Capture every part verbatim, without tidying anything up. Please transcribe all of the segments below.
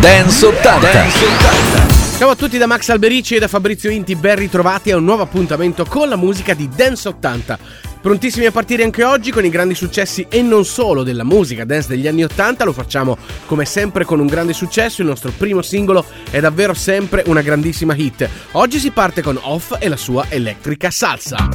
Dance ottanta. Ciao a tutti da Max Alberici e da Fabrizio Inti, ben ritrovati a un nuovo appuntamento con la musica di Dance ottanta. Prontissimi a partire anche oggi con i grandi successi e non solo della musica dance degli anni ottanta. Lo facciamo come sempre con un grande successo, il nostro primo singolo è davvero sempre una grandissima hit. Oggi si parte con Off e la sua elettrica salsa.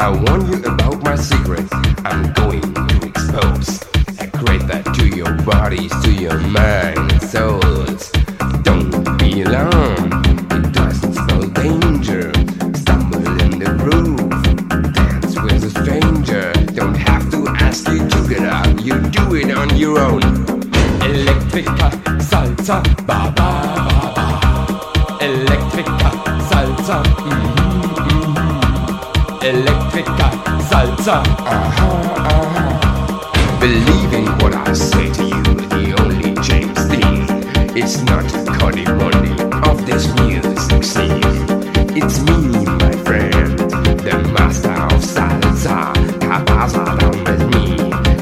I warn you about my secrets, I'm going to expose. I create that to your bodies, to your mind and souls. Don't be alarmed, it doesn't spell danger. Stumble in the groove, dance with a stranger. Don't have to ask you to get up, you do it on your own. Electrica salsa, ba ba ba. Electrica salsa, mm. Electrica salsa. Uh-huh, uh-huh. Believe in what I say to you. The only James Dean. It's not Cody Money of this music scene. It's me, my friend, the master of salsa. Tapas along with me.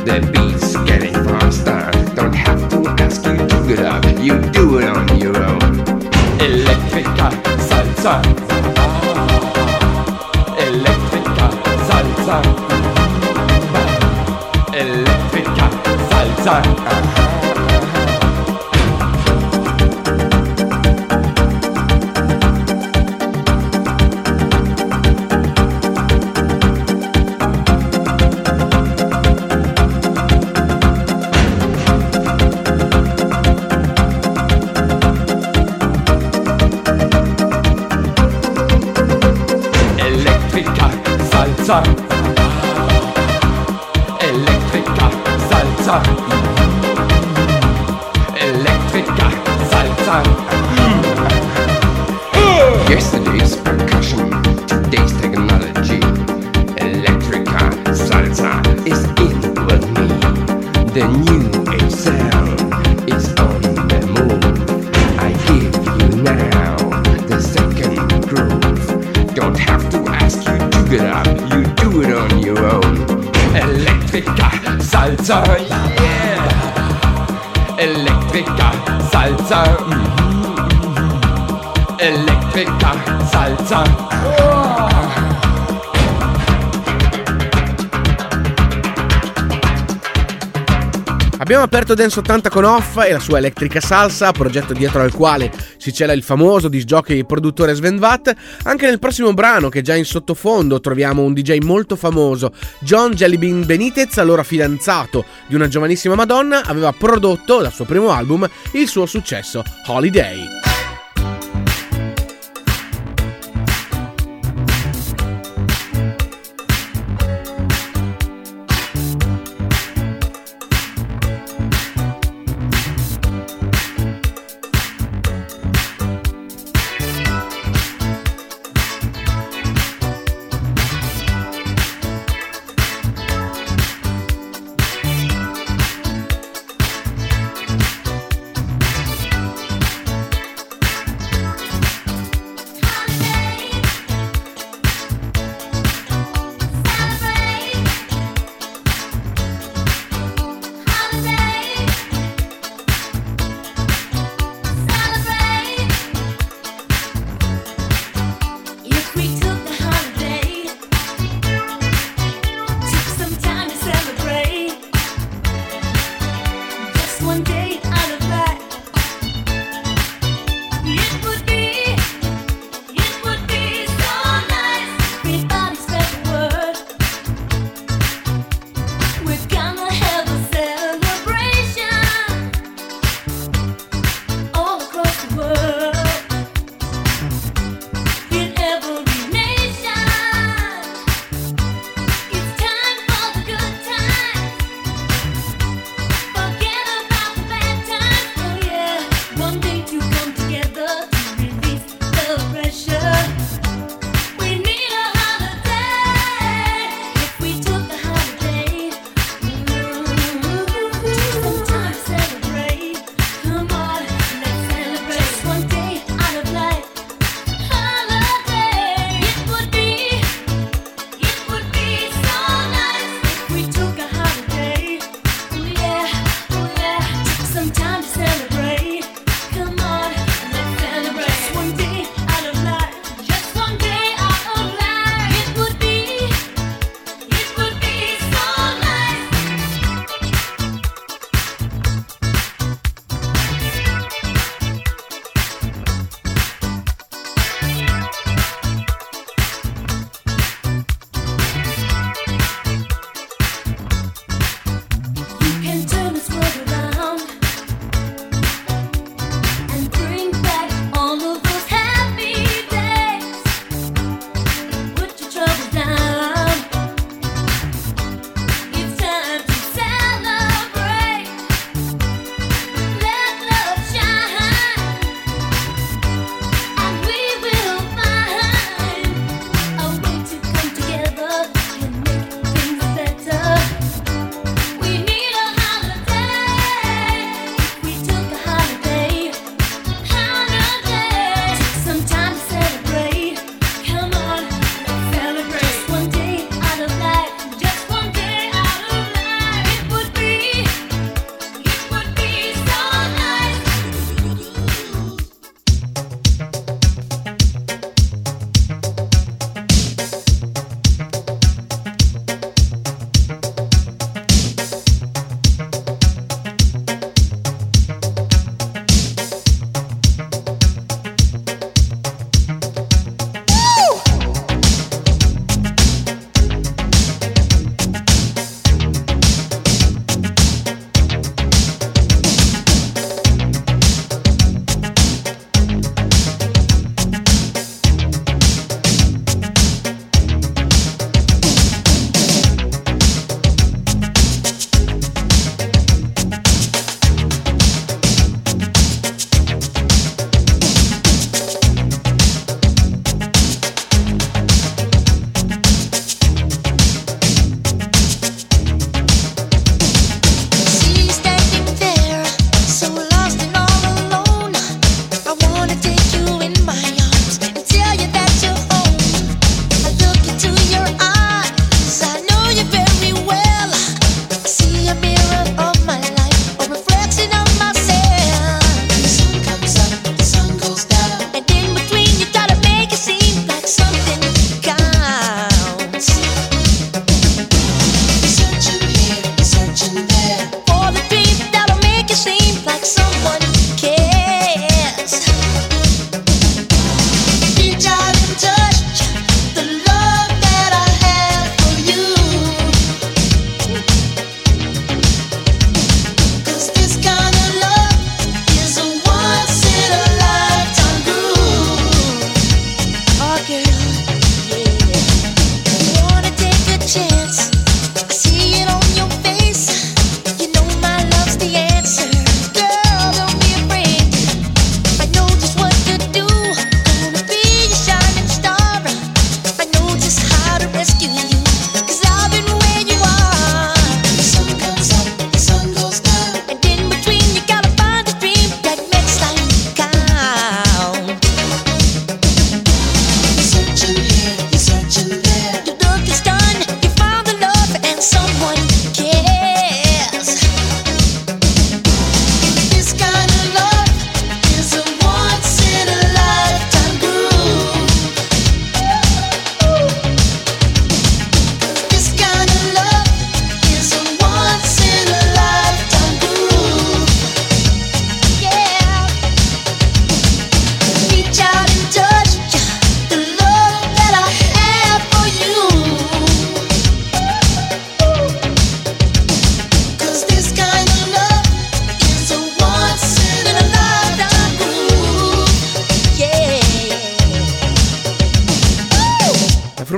The beat's getting faster. Don't have to ask you to get up. You do it on your own. Electrica salsa. Electrica salsa. Electrica salsa. Electrica salsa. Yesterday's percussion, today's technology. Electrica salsa is in with me. The new age sound is on the move. I give you now the second groove. Don't have to ask you to get up, you do it on your own. Electrica salsa, yeah. Electrica salsa, mm-hmm. Electrica salsa. Oh. Abbiamo aperto Dance ottanta con Off e la sua elettrica salsa, progetto dietro al quale si cela il famoso disc jockey e produttore Sven Vatt. Anche nel prossimo brano, che già in sottofondo, troviamo un di jay molto famoso. John Jellybean Benitez, allora fidanzato di una giovanissima Madonna, aveva prodotto dal suo primo album il suo successo Holiday.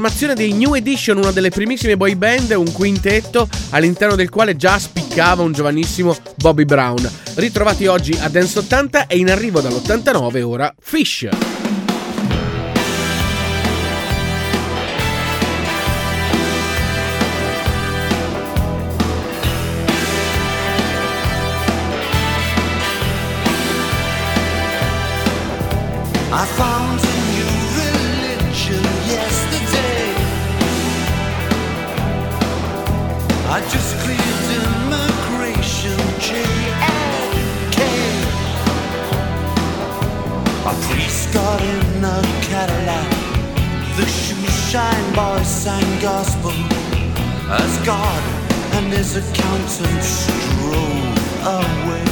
formazione dei New Edition, una delle primissime boy band, un quintetto all'interno del quale già spiccava un giovanissimo Bobby Brown. Ritrovati oggi a Dance ottanta e in arrivo dall'ottantanove ora Fish. I found a new religion yesterday. I just cleared immigration, J F K. A priest got in a Cadillac. The shoe shine boy sang gospel as God and his accountant strode away.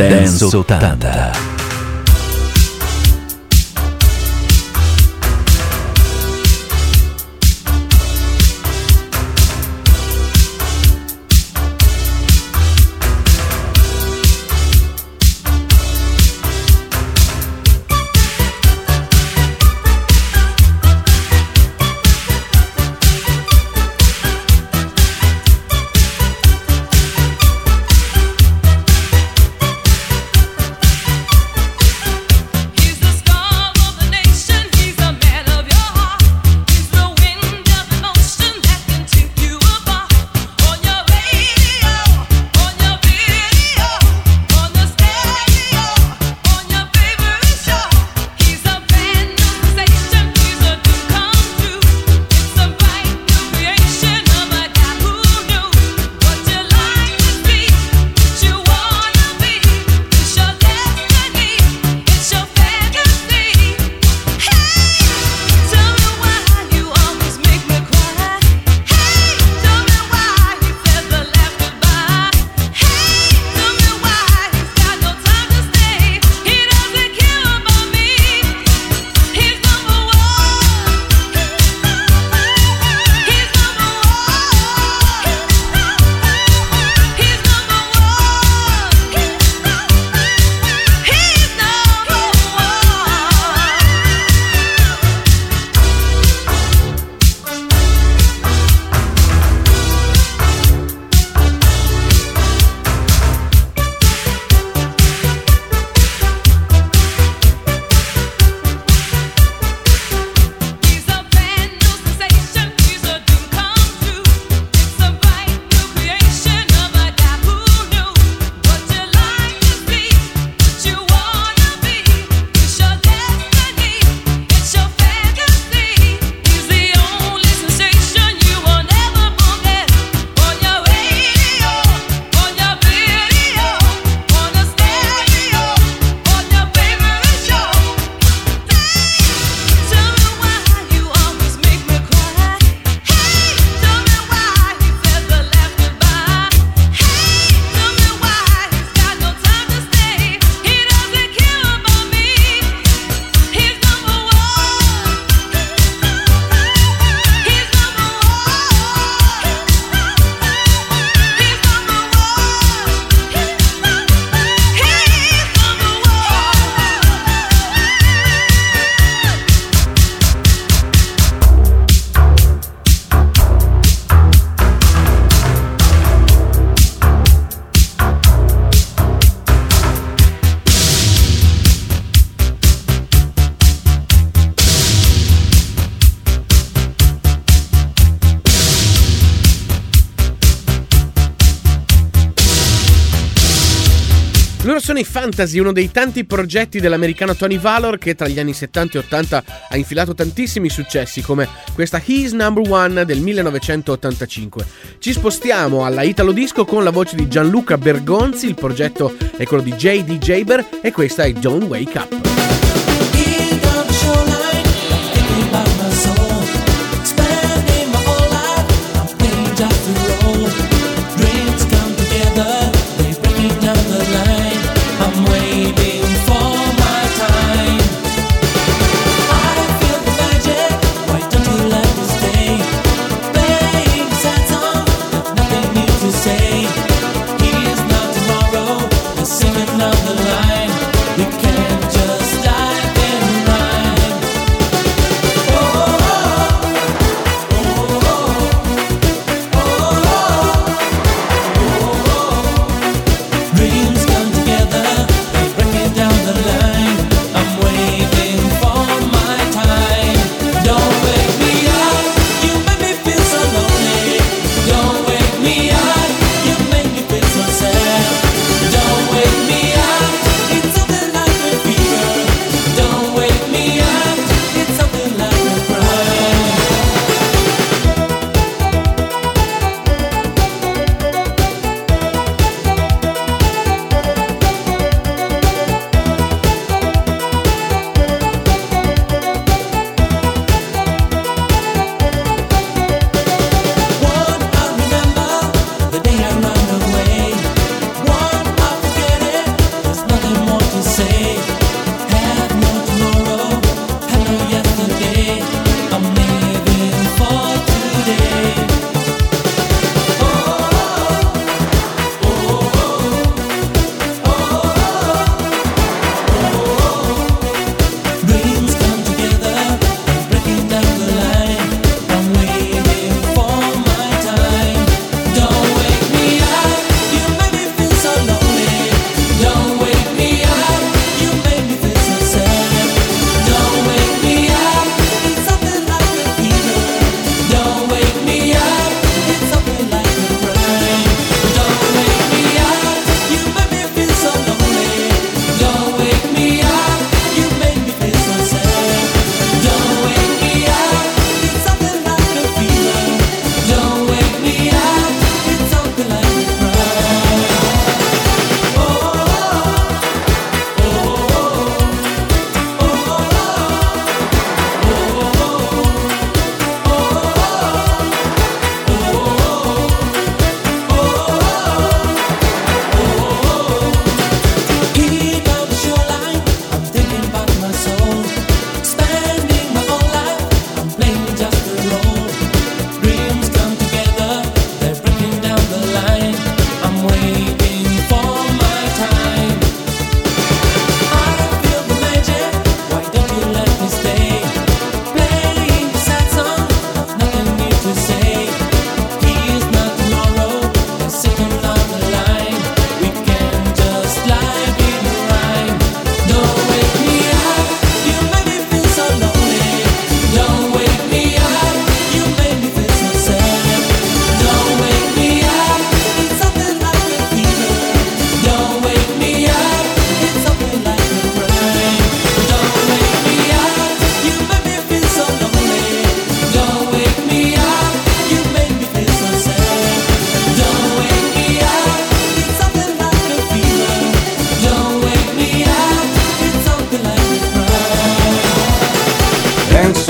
Dance ottanta. produzione fantasy, uno dei tanti progetti dell'americano Tony Valor che tra gli anni settanta e ottanta ha infilato tantissimi successi come questa He's Number One del millenovecentottantacinque. Ci spostiamo alla Italo Disco con la voce di Gianluca Bergonzi, il progetto è quello di J D. Jaber e questa è Don't Wake Up.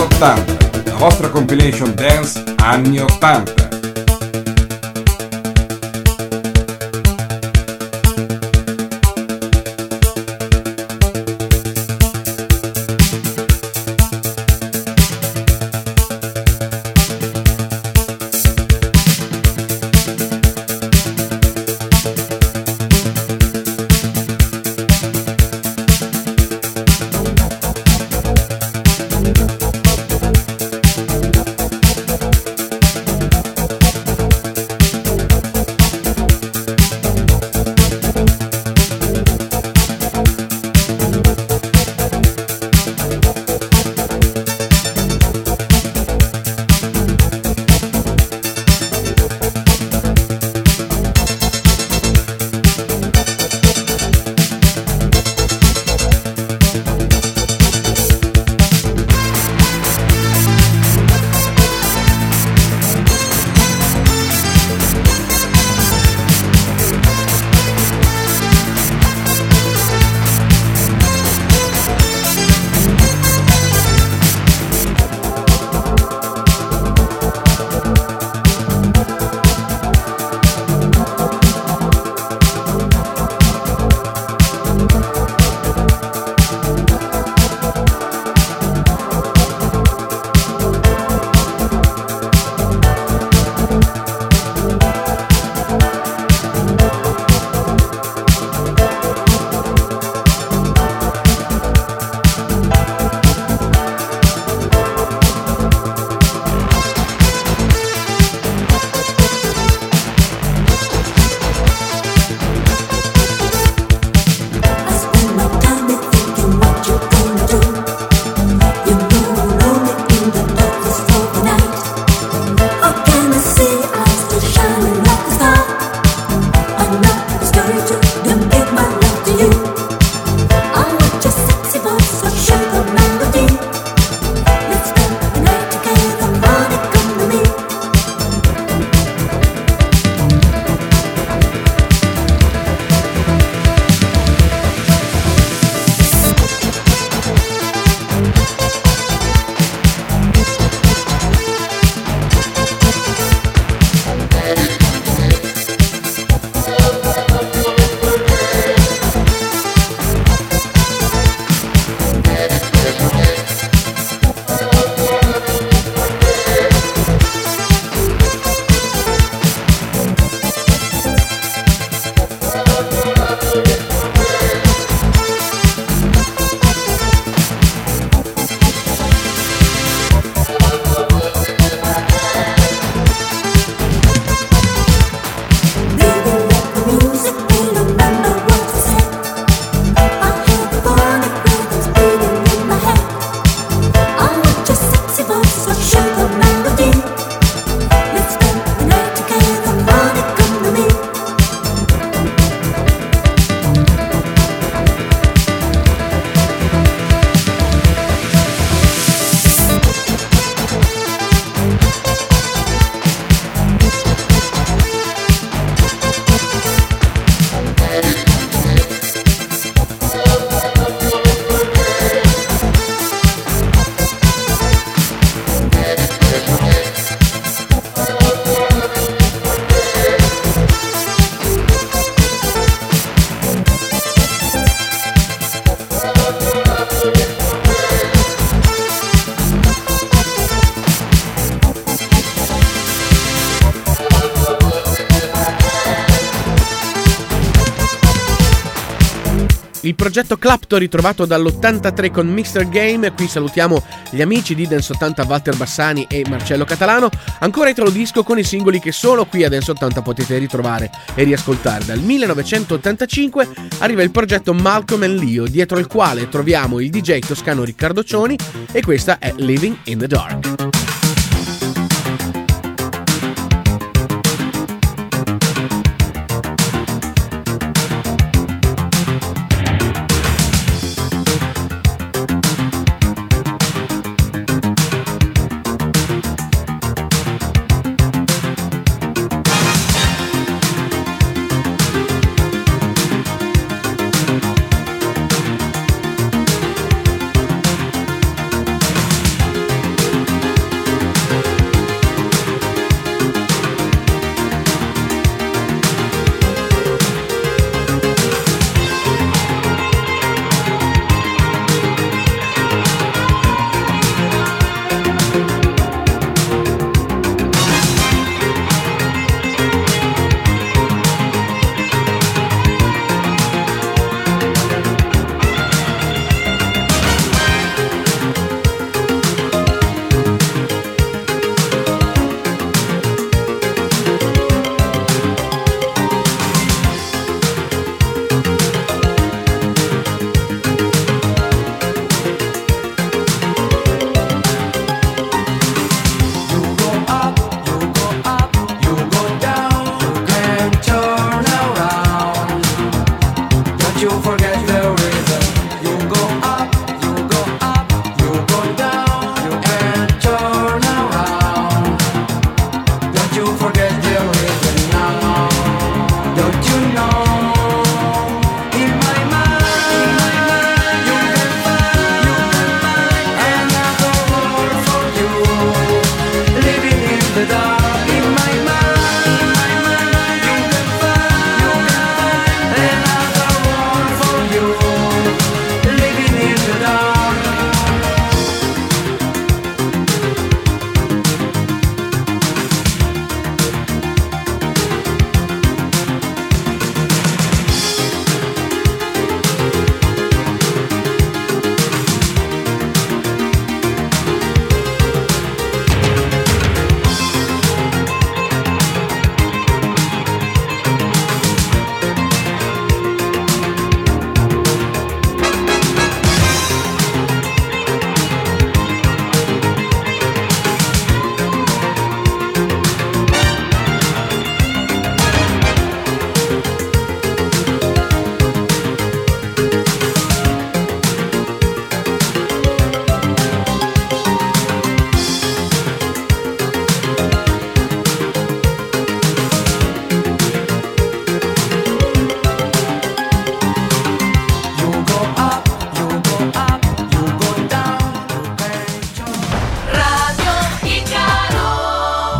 ottanta, la vostra compilation dance anni ottanta. il progetto Claptor ritrovato dall'ottantatré con Mister Game. Qui salutiamo gli amici di Dance ottanta, Walter Bassani e Marcello Catalano. Ancora retro disco con i singoli che solo qui a Dance ottanta potete ritrovare e riascoltare. Dal millenovecentottantacinque arriva il progetto Malcolm and Leo, dietro il quale troviamo il D J toscano Riccardo Cioni, e questa è Living in the Dark.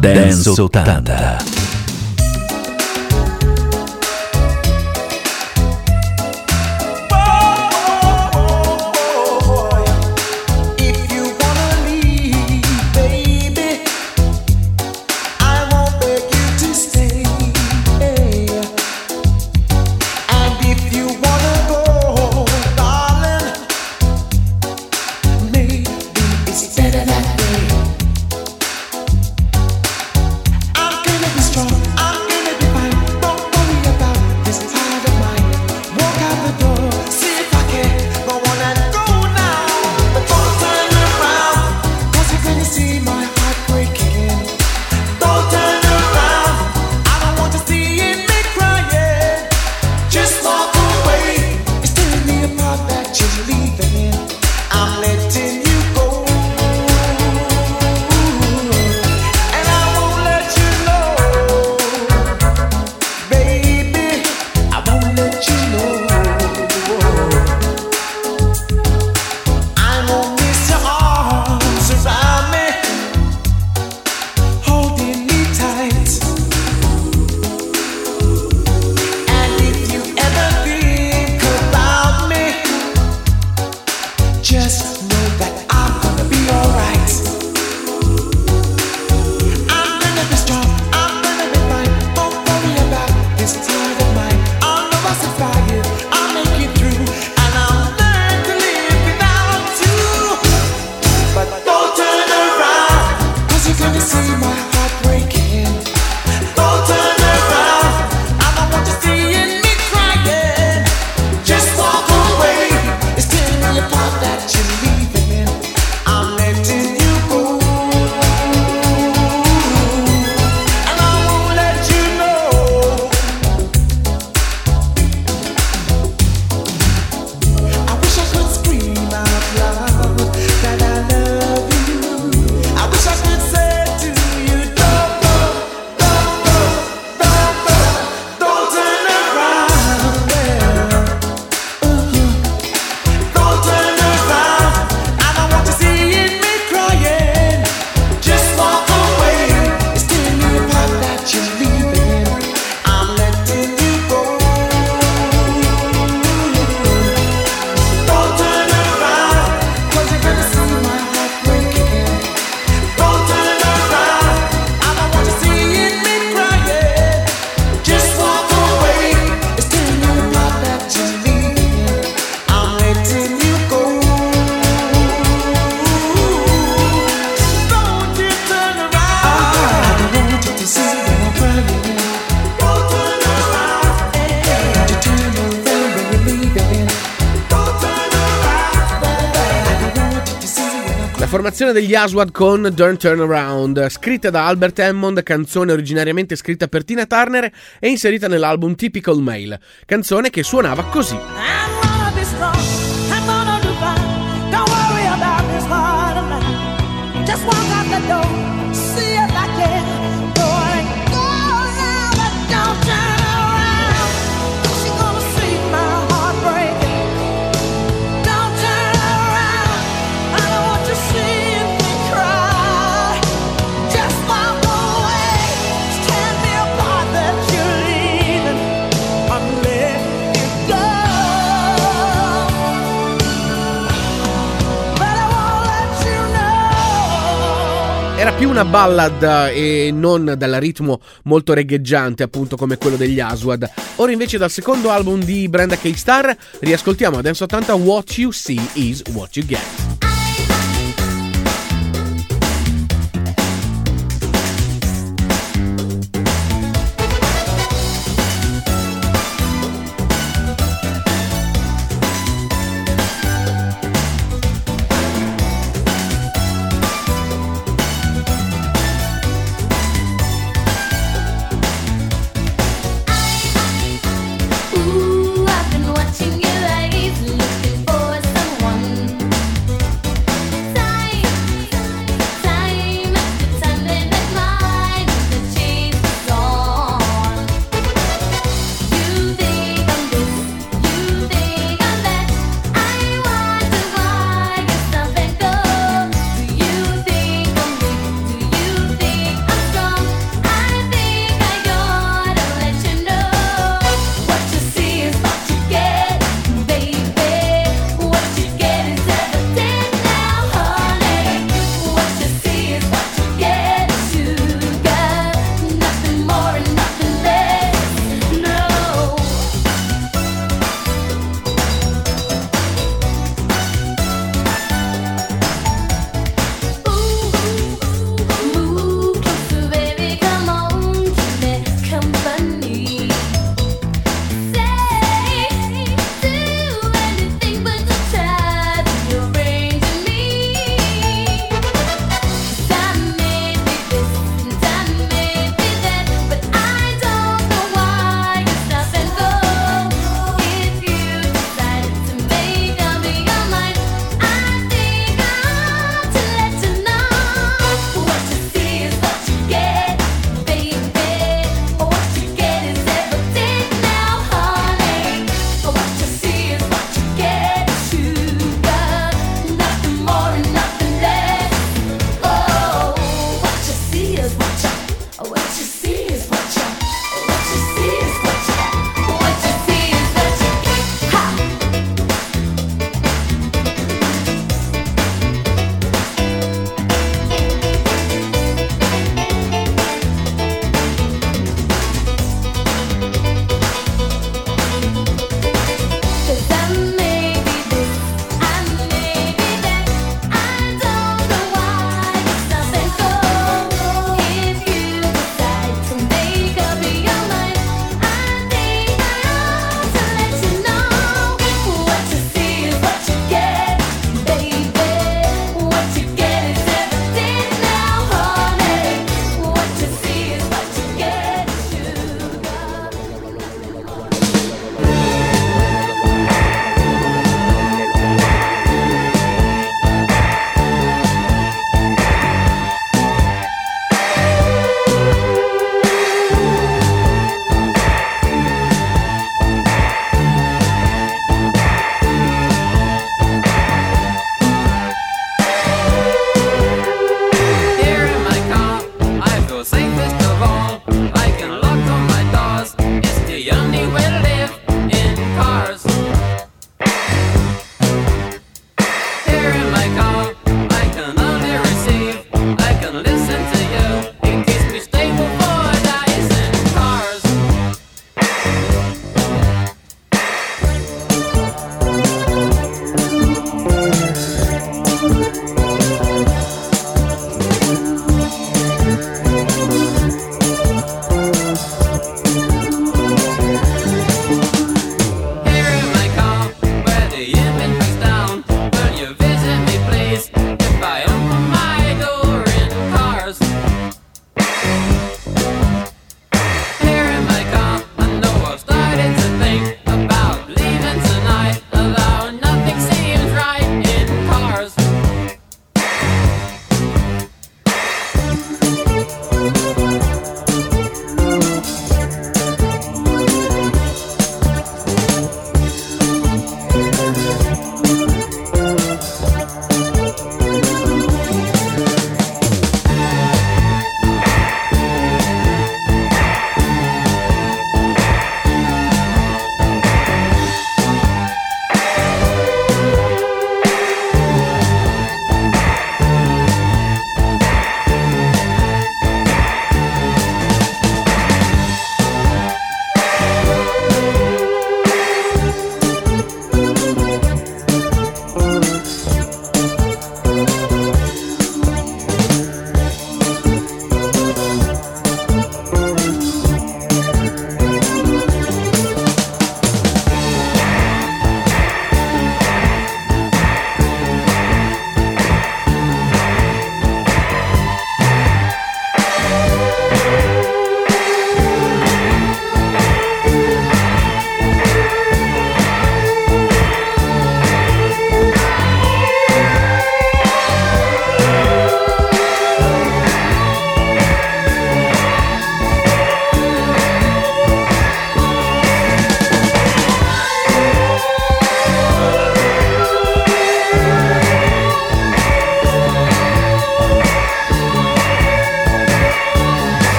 Dance ottanta. I'll make it through. Formazione degli Aswad con Don't Turn Around, scritta da Albert Hammond, canzone originariamente scritta per Tina Turner e inserita nell'album Typical Male, canzone che suonava così. Era più una ballad e non dal ritmo molto regheggiante, appunto come quello degli Aswad. Ora invece dal secondo album di Brenda K-Star riascoltiamo a Dance ottanta What You See Is What You Get.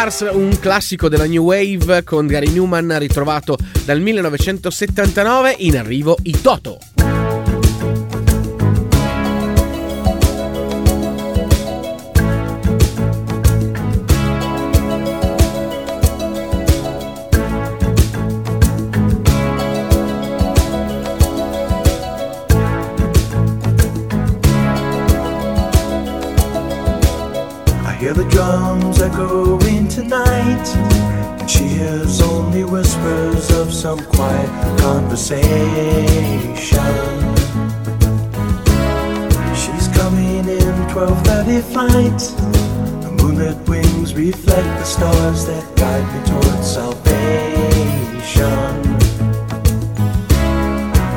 Stars, un classico della New Wave con Gary Newman, ritrovato dal millenovecentosettantanove. In arrivo i Toto. The drums echoing tonight, and she hears only whispers of some quiet conversation. She's coming in twelve thirty flight. The moonlit wings reflect the stars that guide me towards salvation.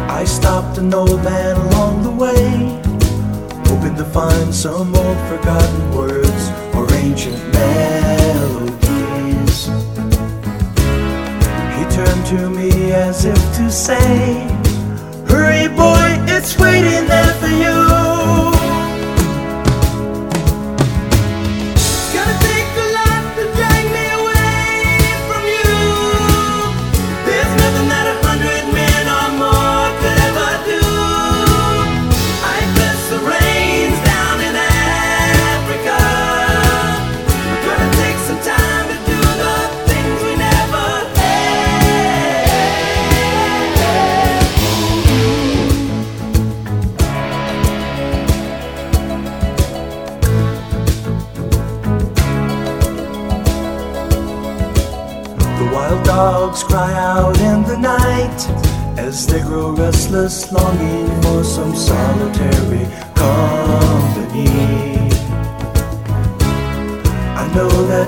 I stopped an old man along the way, hoping to find some old forgotten words or ancient melodies. He turned to me as if to say, hurry boy, it's waiting there for you. Gotta take a lot to drag me away from you. There's nothing that a hundred men or more could ever do. I press the reins down in Africa. Dogs cry out in the night as they grow restless, longing for some solitary company. I know that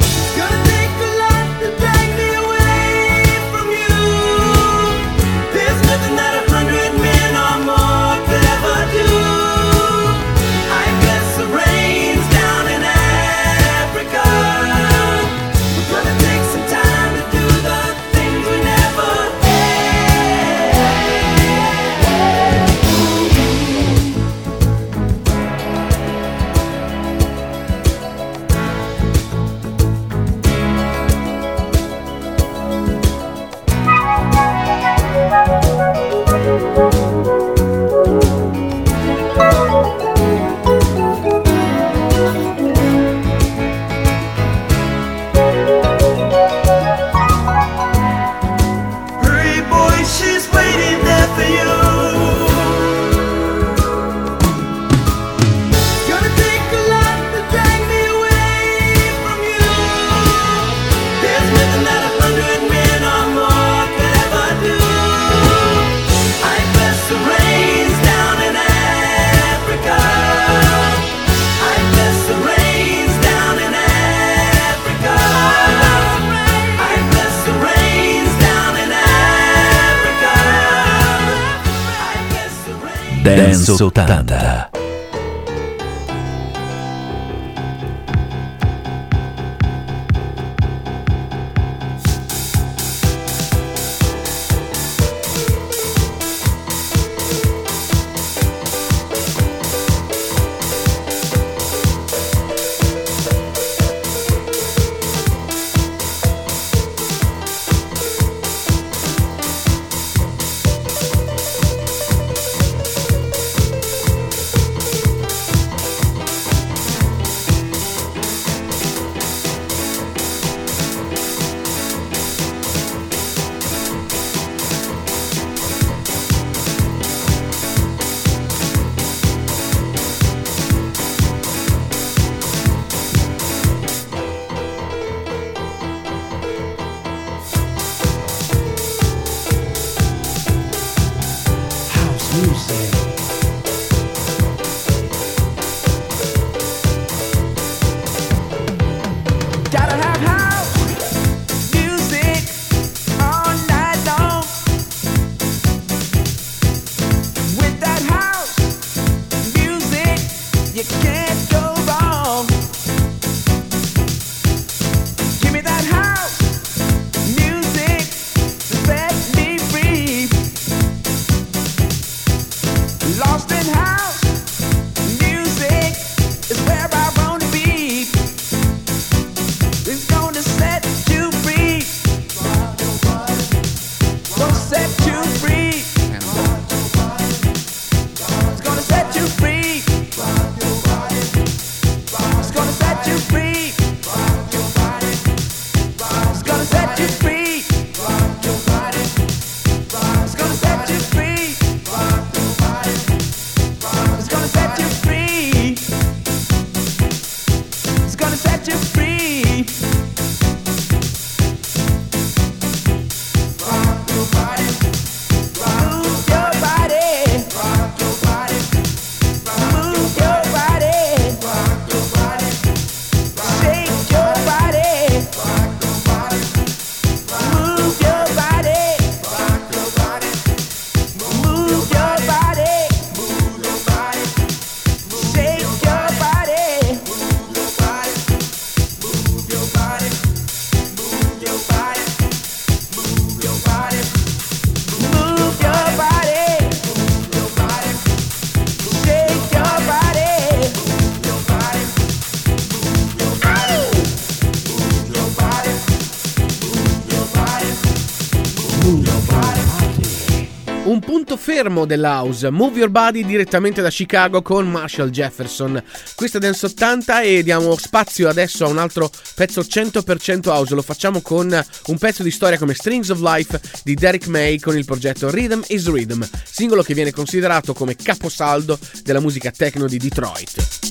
It's gonna take a lot to drag me away from you. There's nothing that a hundred men or more could ever do. I press the reins down in Africa. We're gonna take some time to do the things we never had. Dance ottanta. Un punto fermo dell'house, Move Your Body direttamente da Chicago con Marshall Jefferson. Questa è Dance ottanta e diamo spazio adesso a un altro pezzo cento per cento house. Lo facciamo con un pezzo di storia come Strings of Life di Derrick May con il progetto Rhythm is Rhythm, singolo che viene considerato come caposaldo della musica techno di Detroit.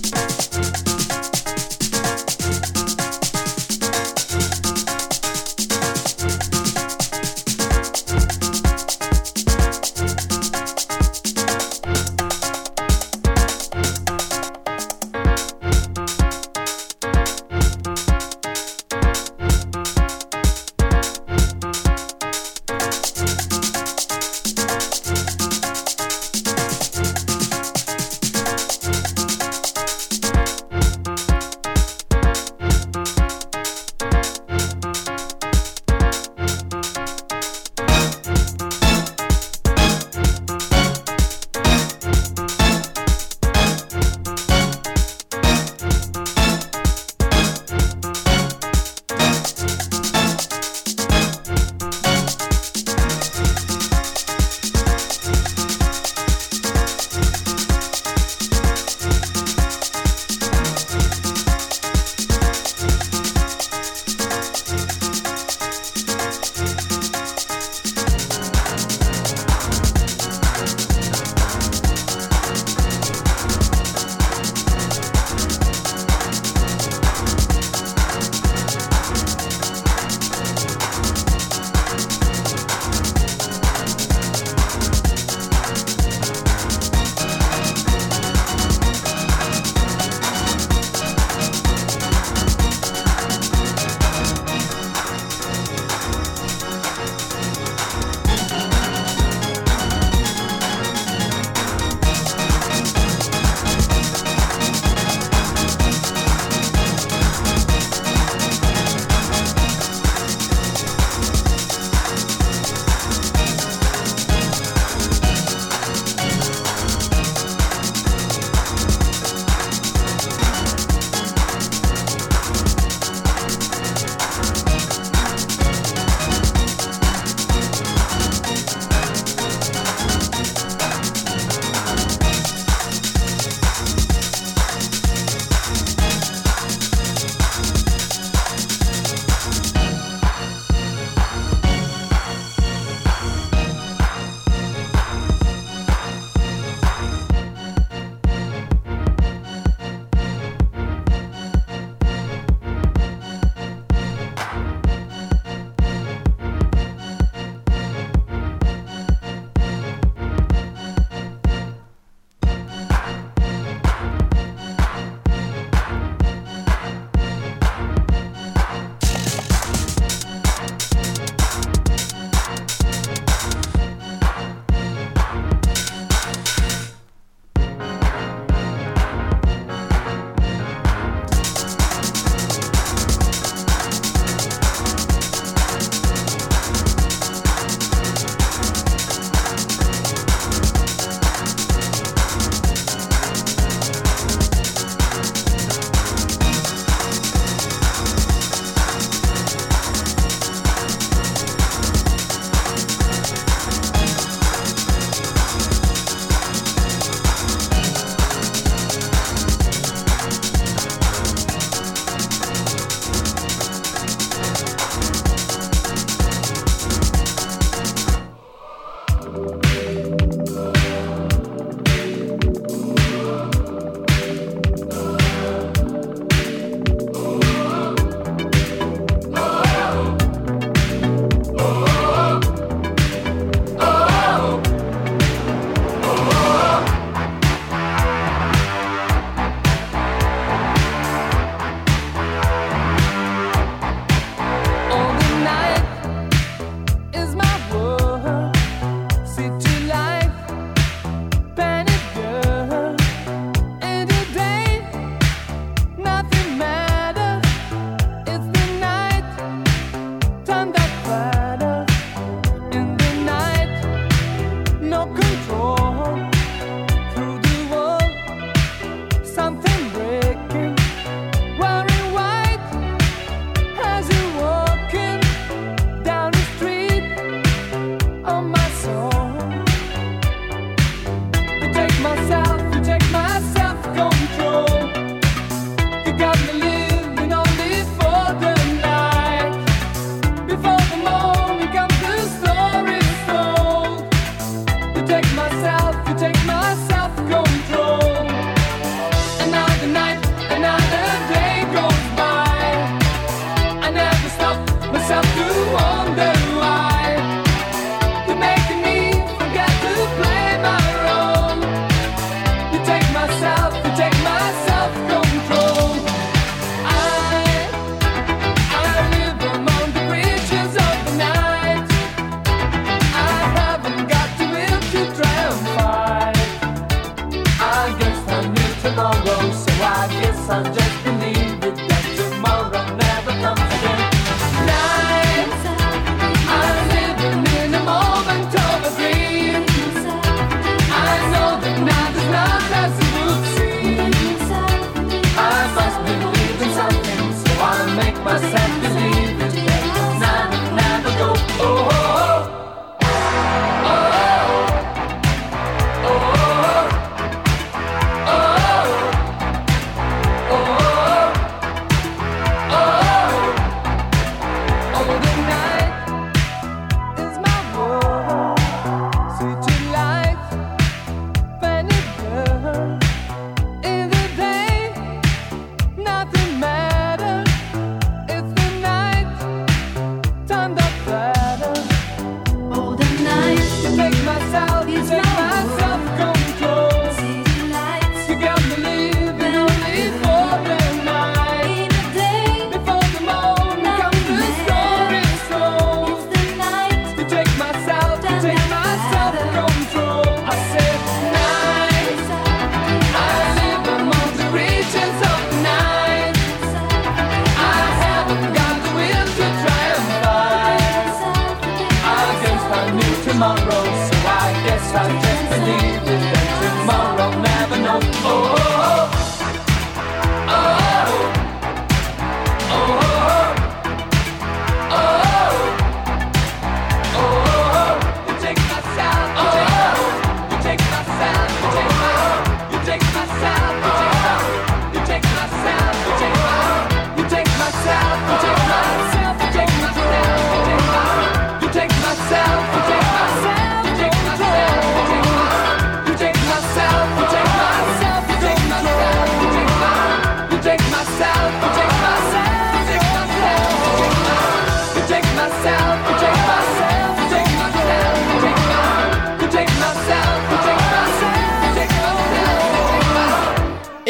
tomorrow, so I guess I just believe that tomorrow never knows. Oh, oh, oh, oh, oh, oh. You take my sound, you take my sound, you take my sound, you take my sound, you take my sound, you take my sound.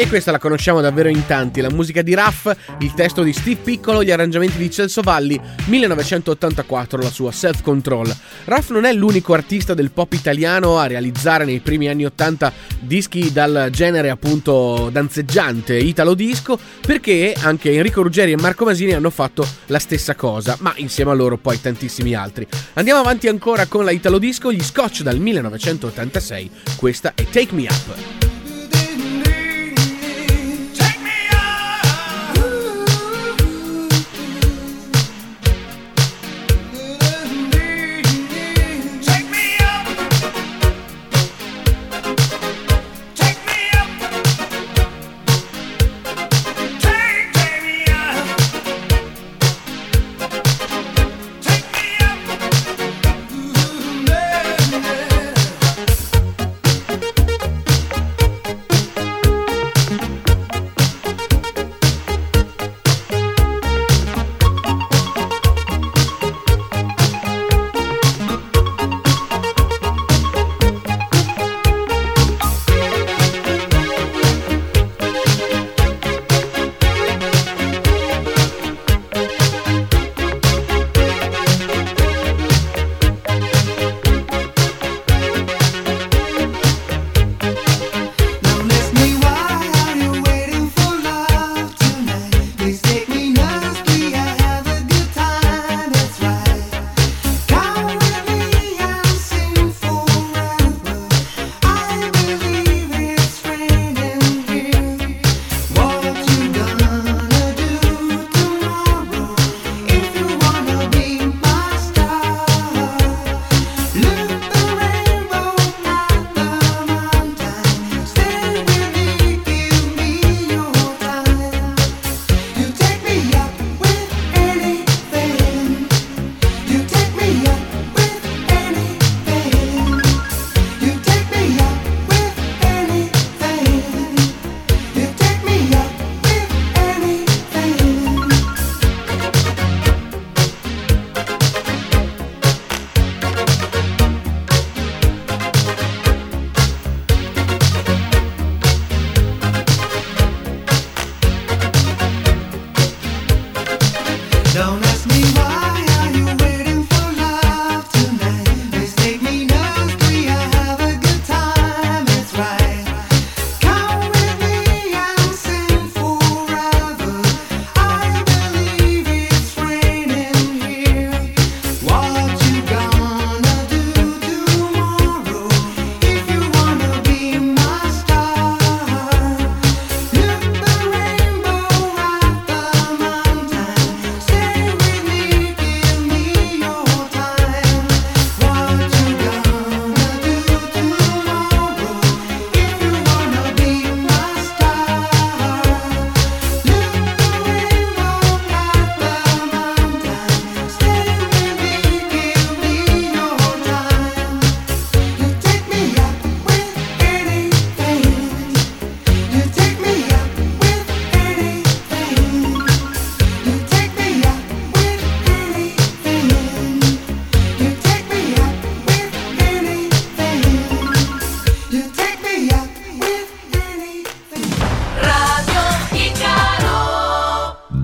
E questa la conosciamo davvero in tanti, la musica di Raff, il testo di Steve Piccolo, gli arrangiamenti di Celso Valli, millenovecentottantaquattro la sua Self Control. Raff non è l'unico artista del pop italiano a realizzare nei primi anni ottanta dischi dal genere appunto danzeggiante, italo disco, perché anche Enrico Ruggeri e Marco Masini hanno fatto la stessa cosa, ma insieme a loro poi tantissimi altri. Andiamo avanti ancora con la italo disco, gli Scotch dal millenovecentottantasei, questa è Take Me Up.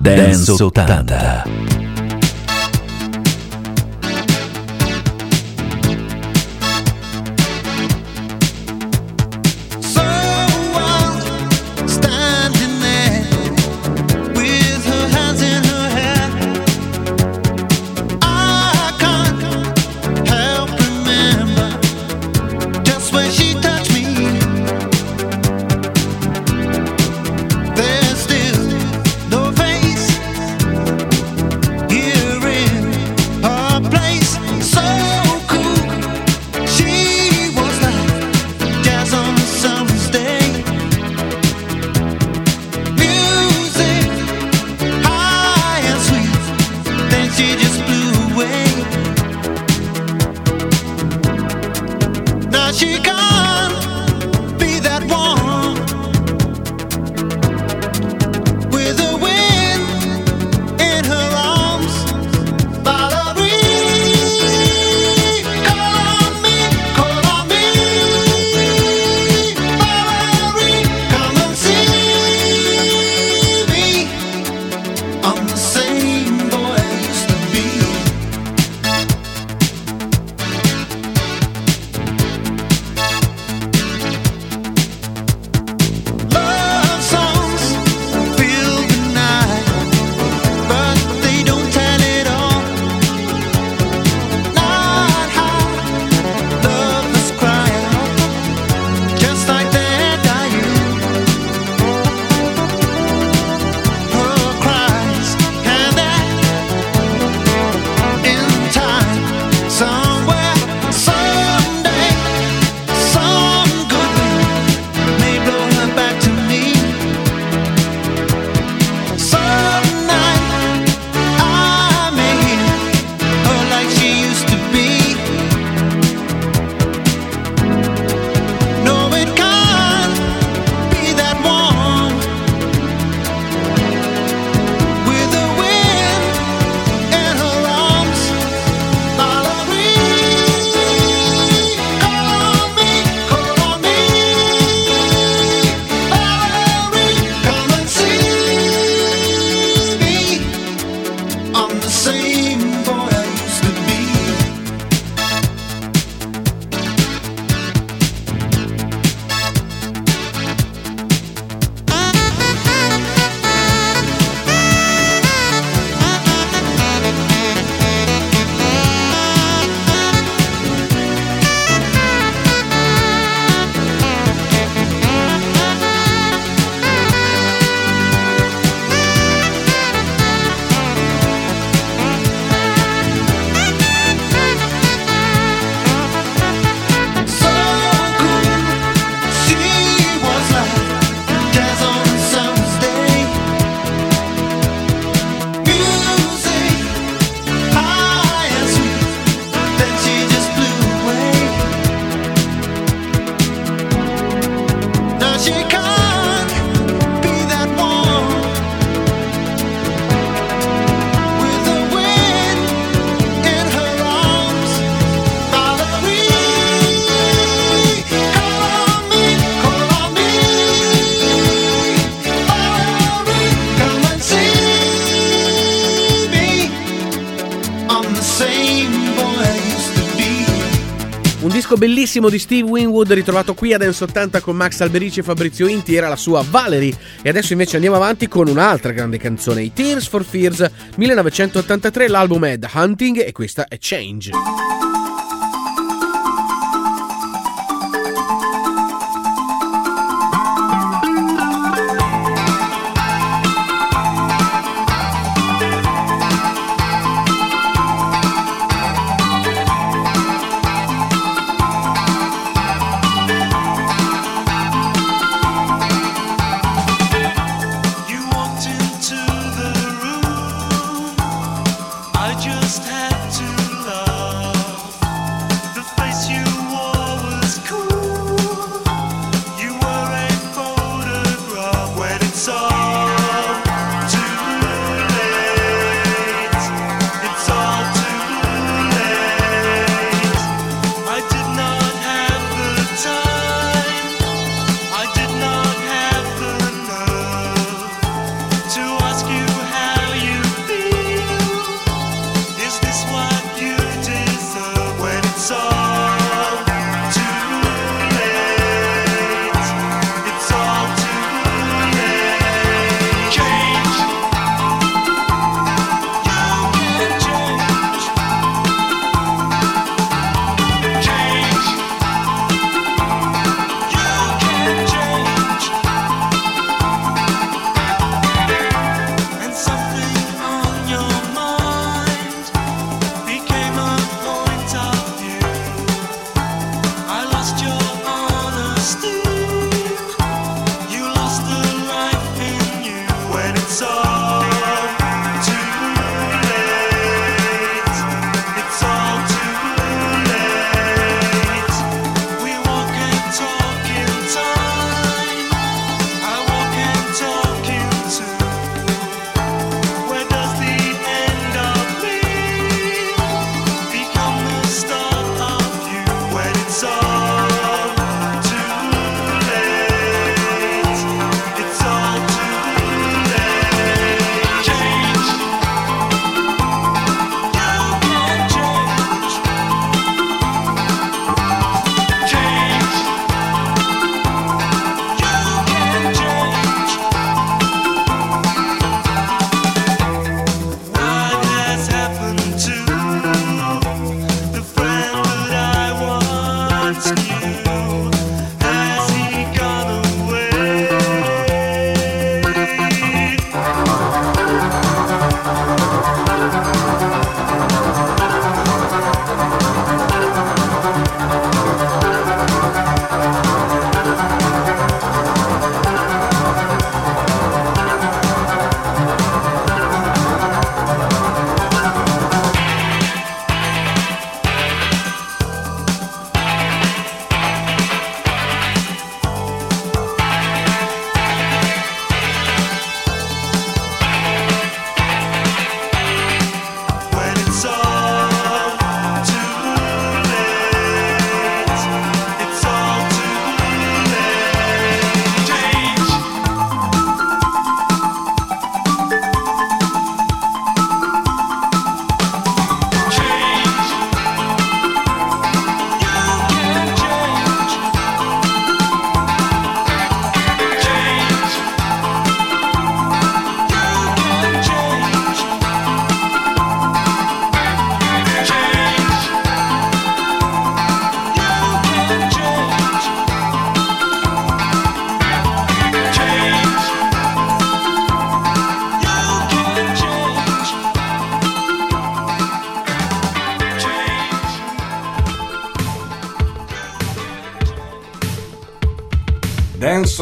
Dance ottanta. Help him she can't be that one. With the wind in her arms, Valerie, call on me, call on me. Valerie, come and see me. I'm the same boy I used to be. Love songs fill the night, but they don't tell it all. Not how love is crying, just like they're dying. Her cries, and that in time, somewhere, someday, some good wind may blow her back to me. Some night I may hear her like she used to be. No, it can't be that one. With the wind in her arms, Valerie, call on me, call on me. Valerie, come and see me. I'm the same boy I used to be. So cool, she was like jazz on a summer's day. Music high and sweet, then she just flew away. Now she can't be that one. With the wind in her arms, Valerie, call on me, call on me. Valerie, come and see me. I'm the same boy I used to be. Un disco bellissimo di Steve Winwood ritrovato qui a Dance ottanta con Max Alberici e Fabrizio Inti, era la sua Valerie. E adesso invece andiamo avanti con un'altra grande canzone, i Tears for Fears millenovecentottantatré, l'album è The Hunting e questa è Change. You walked into the room. I just had to love. Dance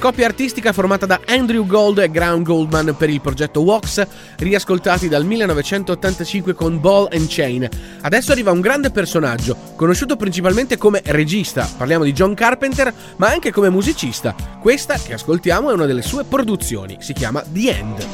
Coppia artistica formata da Andrew Gold e Graham Goldman per il progetto Wax, riascoltati dal millenovecentottantacinque con Ball and Chain. Adesso arriva un grande personaggio, conosciuto principalmente come regista, parliamo di John Carpenter, ma anche come musicista. Questa che ascoltiamo è una delle sue produzioni, si chiama The End.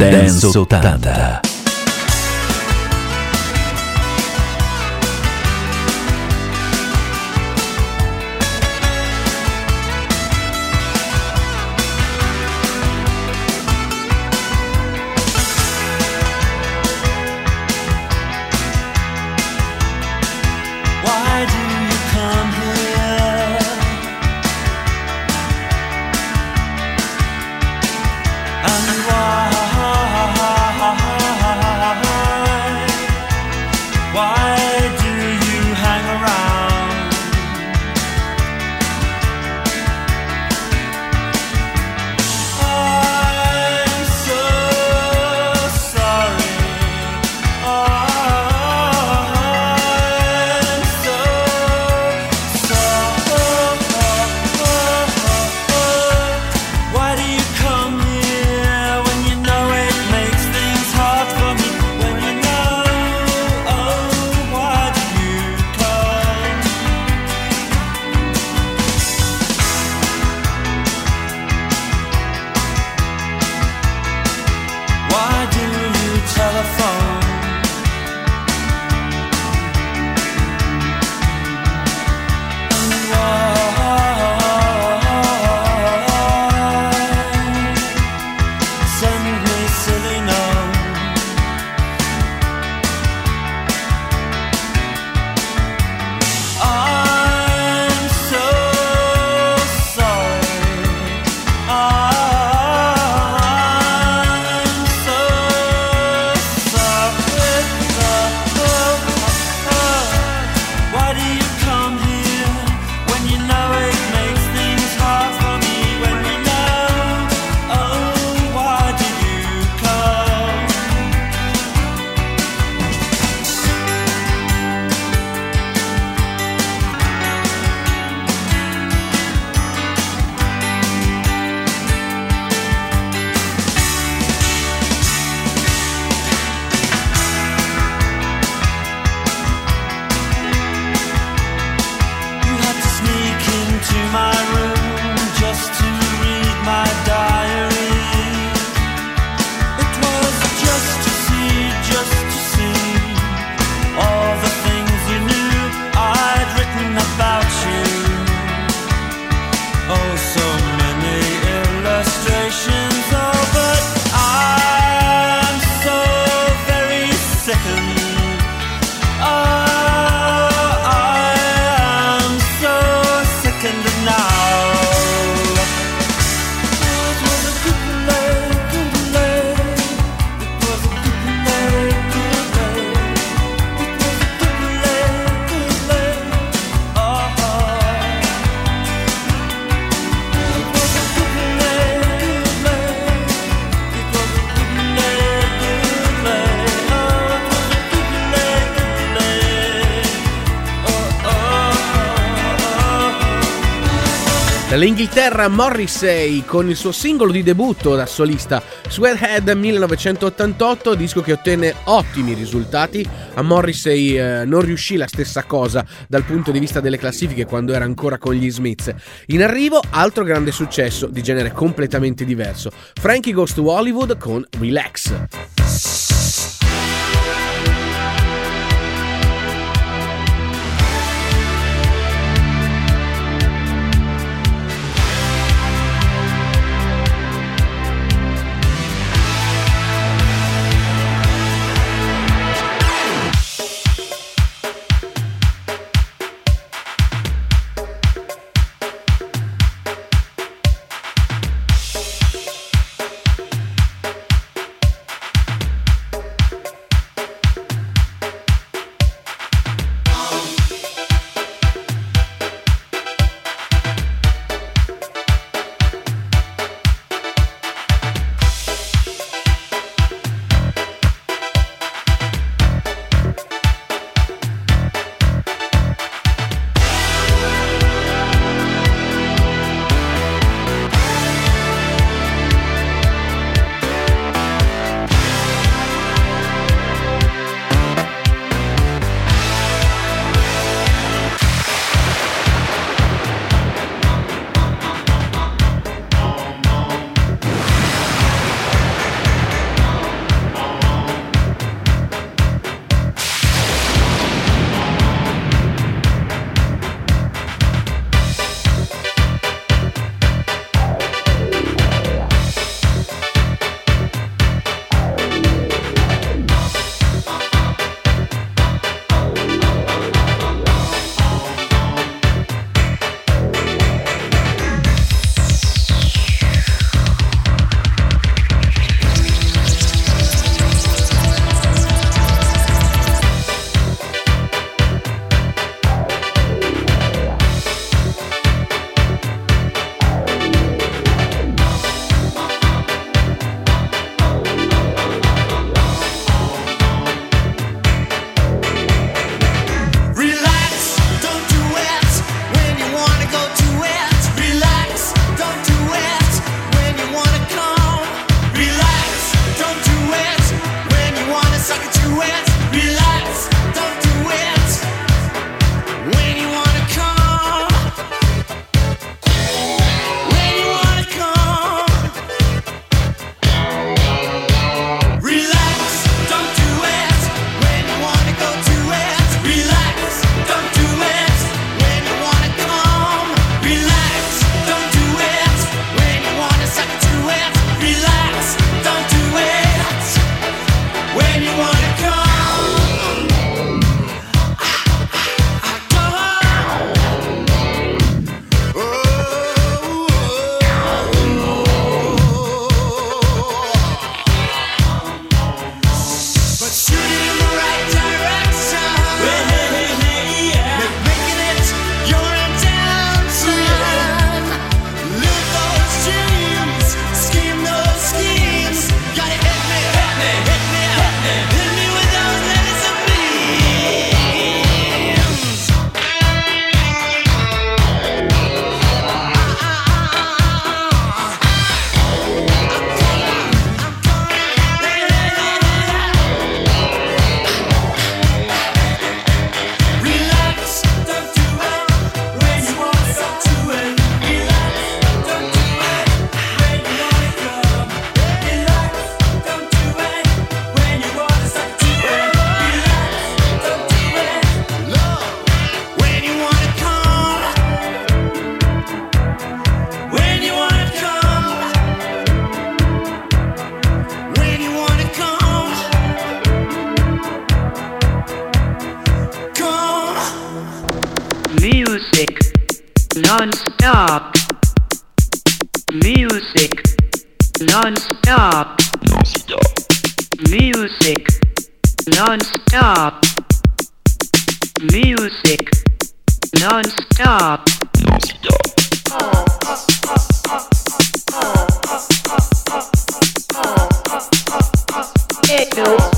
Dance ottanta. Dall'Inghilterra Morrissey con il suo singolo di debutto da solista Sweathead millenovecentottantotto, disco che ottenne ottimi risultati. A Morrissey eh, non riuscì la stessa cosa dal punto di vista delle classifiche quando era ancora con gli Smiths. In arrivo altro grande successo di genere completamente diverso, Frankie Goes to Hollywood con Relax. Non-stop. Music. Non-stop. Non-stop. Music. Non-stop. Music. Non-stop. Non-stop. Oh, oh, oh, oh, oh, oh, oh, oh, oh, oh, oh. Echo.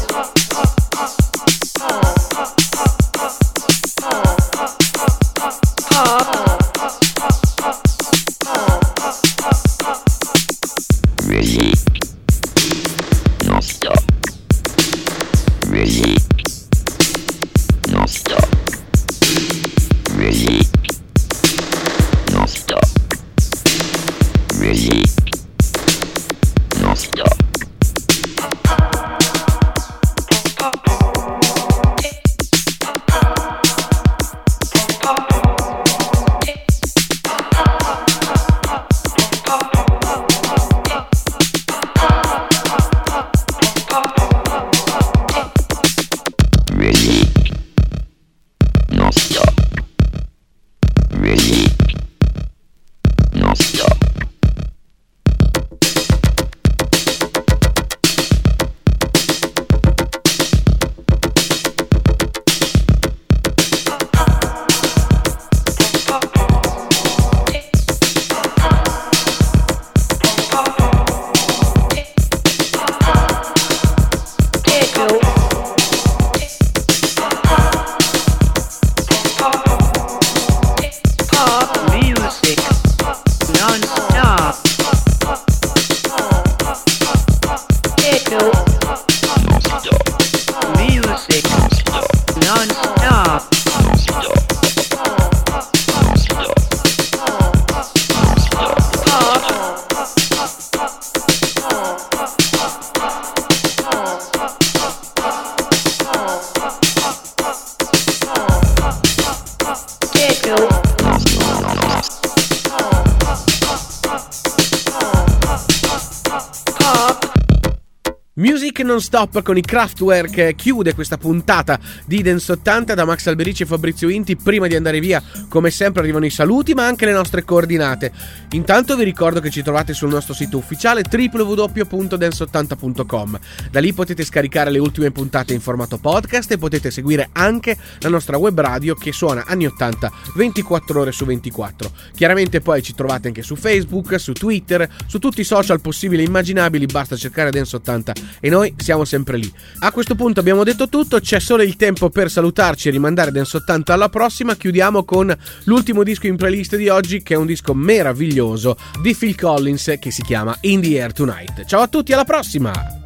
Non-stop con i Kraftwerk chiude questa puntata di Dance ottanta da Max Alberici e Fabrizio Inti. Prima di andare via, come sempre, arrivano i saluti ma anche le nostre coordinate. Intanto vi ricordo che ci trovate sul nostro sito ufficiale w w w punto dance ottanta punto com. Da lì potete scaricare le ultime puntate in formato podcast e potete seguire anche la nostra web radio che suona anni ottanta ventiquattro ore su ventiquattro. Chiaramente poi ci trovate anche su Facebook, su Twitter, su tutti i social possibili e immaginabili, basta cercare Dance ottanta e noi siamo sempre lì. A questo punto abbiamo detto tutto, c'è solo il tempo per salutarci e rimandare Dance ottanta alla prossima. Chiudiamo con l'ultimo disco in playlist di oggi, che è un disco meraviglioso di Phil Collins che si chiama In the Air Tonight. Ciao a tutti, alla prossima!